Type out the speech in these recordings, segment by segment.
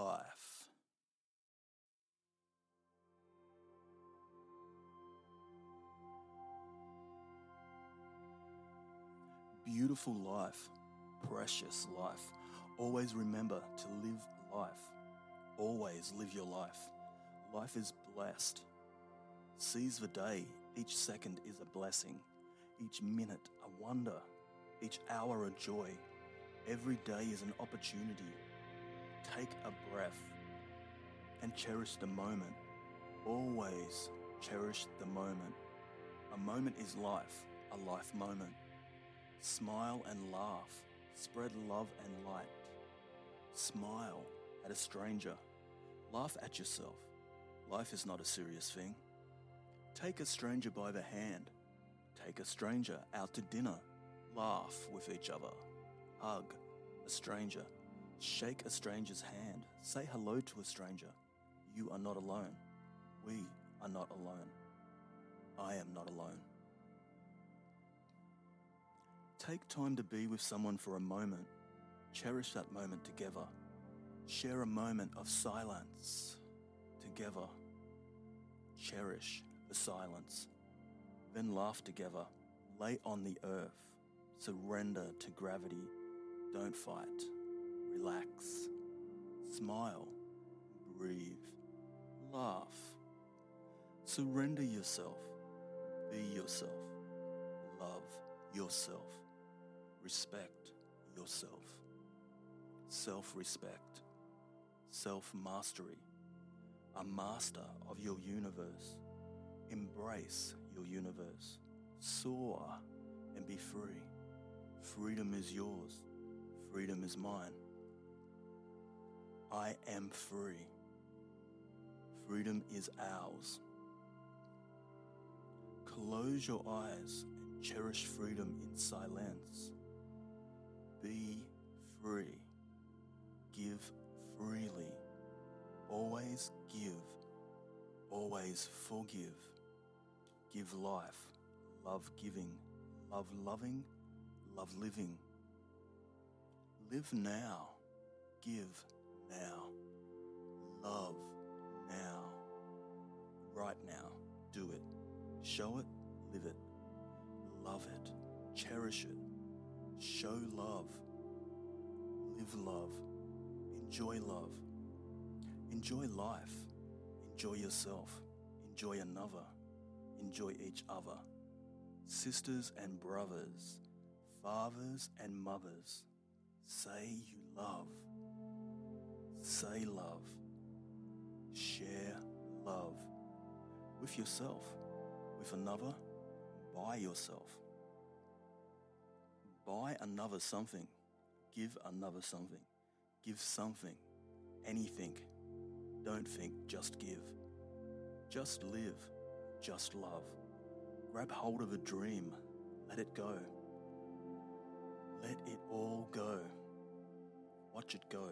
life. Beautiful life, precious life. Always remember to live life. Always live your life. Life is blessed. Seize the day. Each second is a blessing. Each minute a wonder. Each hour a joy. Every day is an opportunity. Take a breath and cherish the moment. Always cherish the moment. A moment is life, a life moment. Smile and laugh, spread love and light. Smile at a stranger, laugh at yourself. Life is not a serious thing. Take a stranger by the hand, take a stranger out to dinner, laugh with each other, hug a stranger, shake a stranger's hand, say hello to a stranger. You are not alone, we are not alone, I am not alone. Take time to be with someone for a moment. Cherish that moment together. Share a moment of silence together. Cherish the silence. Then laugh together. Lay on the earth. Surrender to gravity. Don't fight. Relax. Smile. Breathe. Laugh. Surrender yourself. Be yourself. Love yourself. Respect yourself. Self-respect. Self-mastery. A master of your universe. Embrace your universe. Soar and be free. Freedom is yours. Freedom is mine. I am free. Freedom is ours. Close your eyes and cherish freedom in silence. Be free. Give freely. Always give. Always forgive. Give life. Love giving. Love loving. Love living. Live now. Give now. Love now. Right now. Do it. Show it. Live it. Love it. Cherish it. Show love. Live love. Enjoy love. Enjoy life. Enjoy yourself. Enjoy another. Enjoy each other. Sisters and brothers. Fathers and mothers. Say you love. Say love. Share love. With yourself. With another. By yourself. Buy another something. Give another something. Give something. Anything. Don't think, just give. Just live. Just love. Grab hold of a dream. Let it go. Let it all go. Watch it go.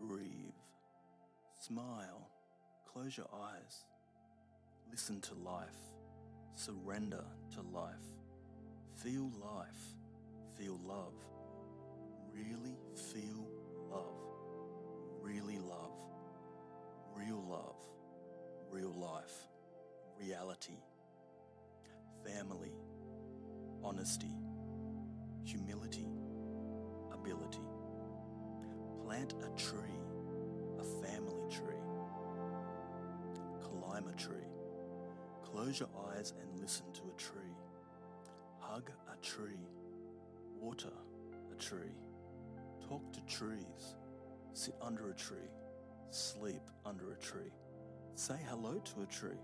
Breathe. Smile. Close your eyes. Listen to life. Surrender to life. Feel life, feel love, really feel love, really love, real love, real life, reality, family, honesty, humility, ability. Plant a tree, a family tree. Climb a tree. Close your eyes and listen to a tree. Hug a tree, water a tree, talk to trees, sit under a tree, sleep under a tree, say hello to a tree,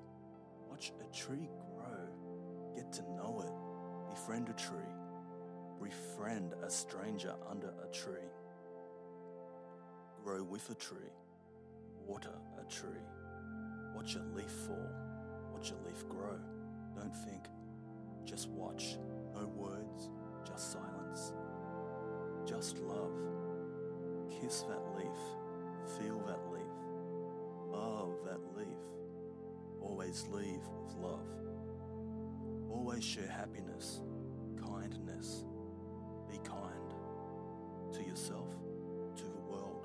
watch a tree grow, get to know it, befriend a tree, befriend a stranger under a tree, grow with a tree, water a tree, watch a leaf fall, watch a leaf grow, don't think. Just watch, no words, just silence. Just love. Kiss that leaf, feel that leaf, love that leaf. Always leave with love. Always share happiness, kindness. Be kind to yourself, to the world.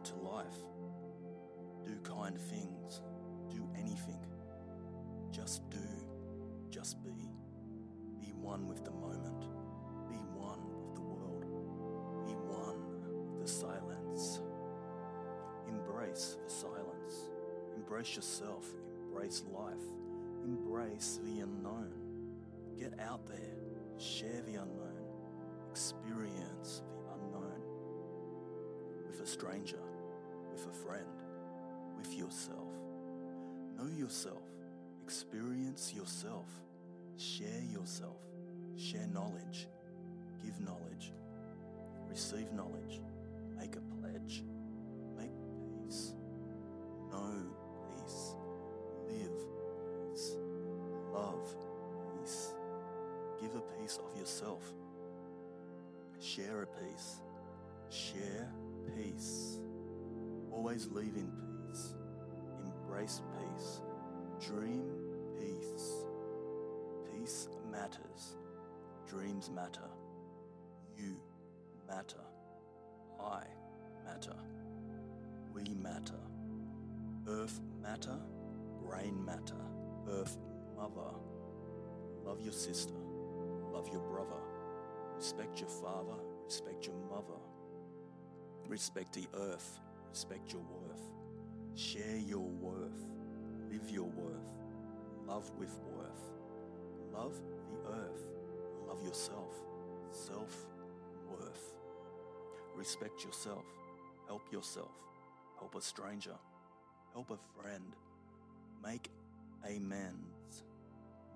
end to life. Do kind things. Do anything. Just do. Just be. Be one with the moment. Be one with the world. Be one with the silence. Embrace the silence. Embrace yourself. Embrace life. Embrace the unknown. Get out there. Share the unknown. Experience the unknown. With a stranger. With a friend. With yourself. Know yourself. Experience yourself. Share yourself. Share knowledge. Give knowledge. Receive knowledge. Make a pledge. Make peace. Know peace. Live peace. Love peace. Give a piece of yourself. Share a piece. Share peace. Always live in peace. Embrace peace. Dream peace. Peace matters. Dreams matter. You matter. I matter. We matter. Earth matter. Brain matter. Earth mother. Love your sister. Love your brother. Respect your father. Respect your mother. Respect the earth. Respect your worth. Share your worth. Live your worth. Love with worth. Love the earth. Love yourself. Self-worth. Respect yourself. Help yourself. Help a stranger. Help a friend. Make amends.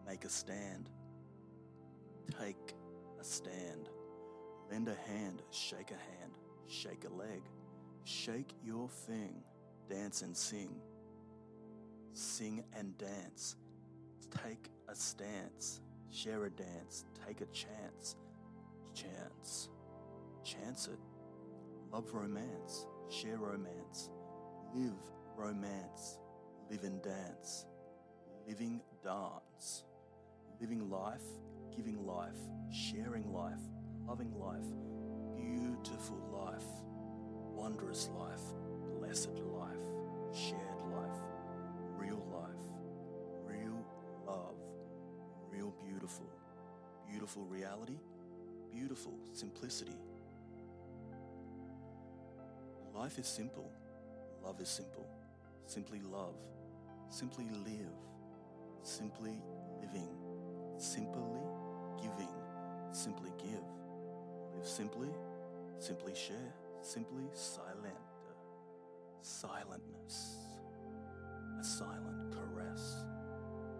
Make a stand. Take a stand. Lend a hand. Shake a hand. Shake a leg. Shake your thing. Dance and sing. Sing and dance. Take a stance. Share a dance. Take a chance. Chance. Chance it. Love romance. Share romance. Live romance. Live and dance. Living dance. Living life. Giving life. Sharing life. Loving life. Beautiful life. Wondrous life. Blessed life. Shared life. Real life. Real love. Real beautiful. Beautiful reality. Beautiful simplicity. Life is simple. Love is simple. Simply love. Simply live. Simply living. Simply giving. Simply give. Live simply. Simply share. Simply silent. Silentness. A silent caress.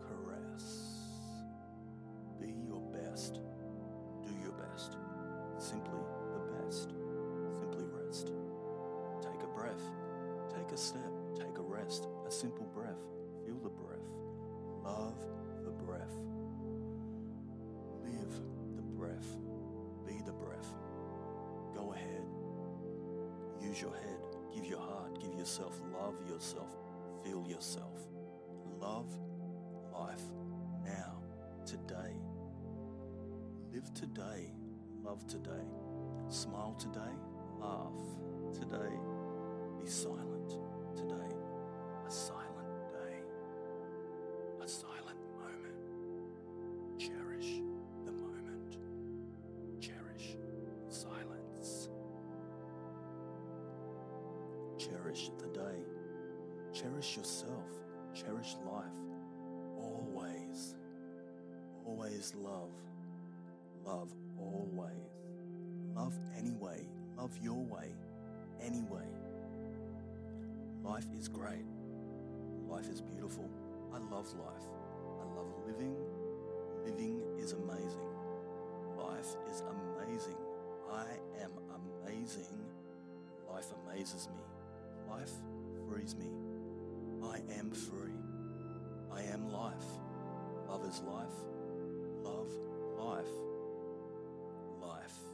Caress. Be your best. Do your best. Simply the best. Simply rest. Take a breath. Take a step. Take a rest. A simple breath. Feel the breath. Love the breath. Live the breath. Be the breath. Go ahead. Use your head. Give your heart. Give yourself. Love yourself. Feel yourself. Love life now. Today. Live today, love today, smile today, laugh today, be silent today, a silent day, a silent moment, cherish the moment, cherish silence, cherish the day, cherish yourself, cherish life, always, always love. Love always. Love anyway. Love your way. Anyway. Life is great. Life is beautiful. I love life. I love living. Living is amazing. Life is amazing. I am amazing. Life amazes me. Life frees me. I am free. I am life. Love is life. Love life. Life.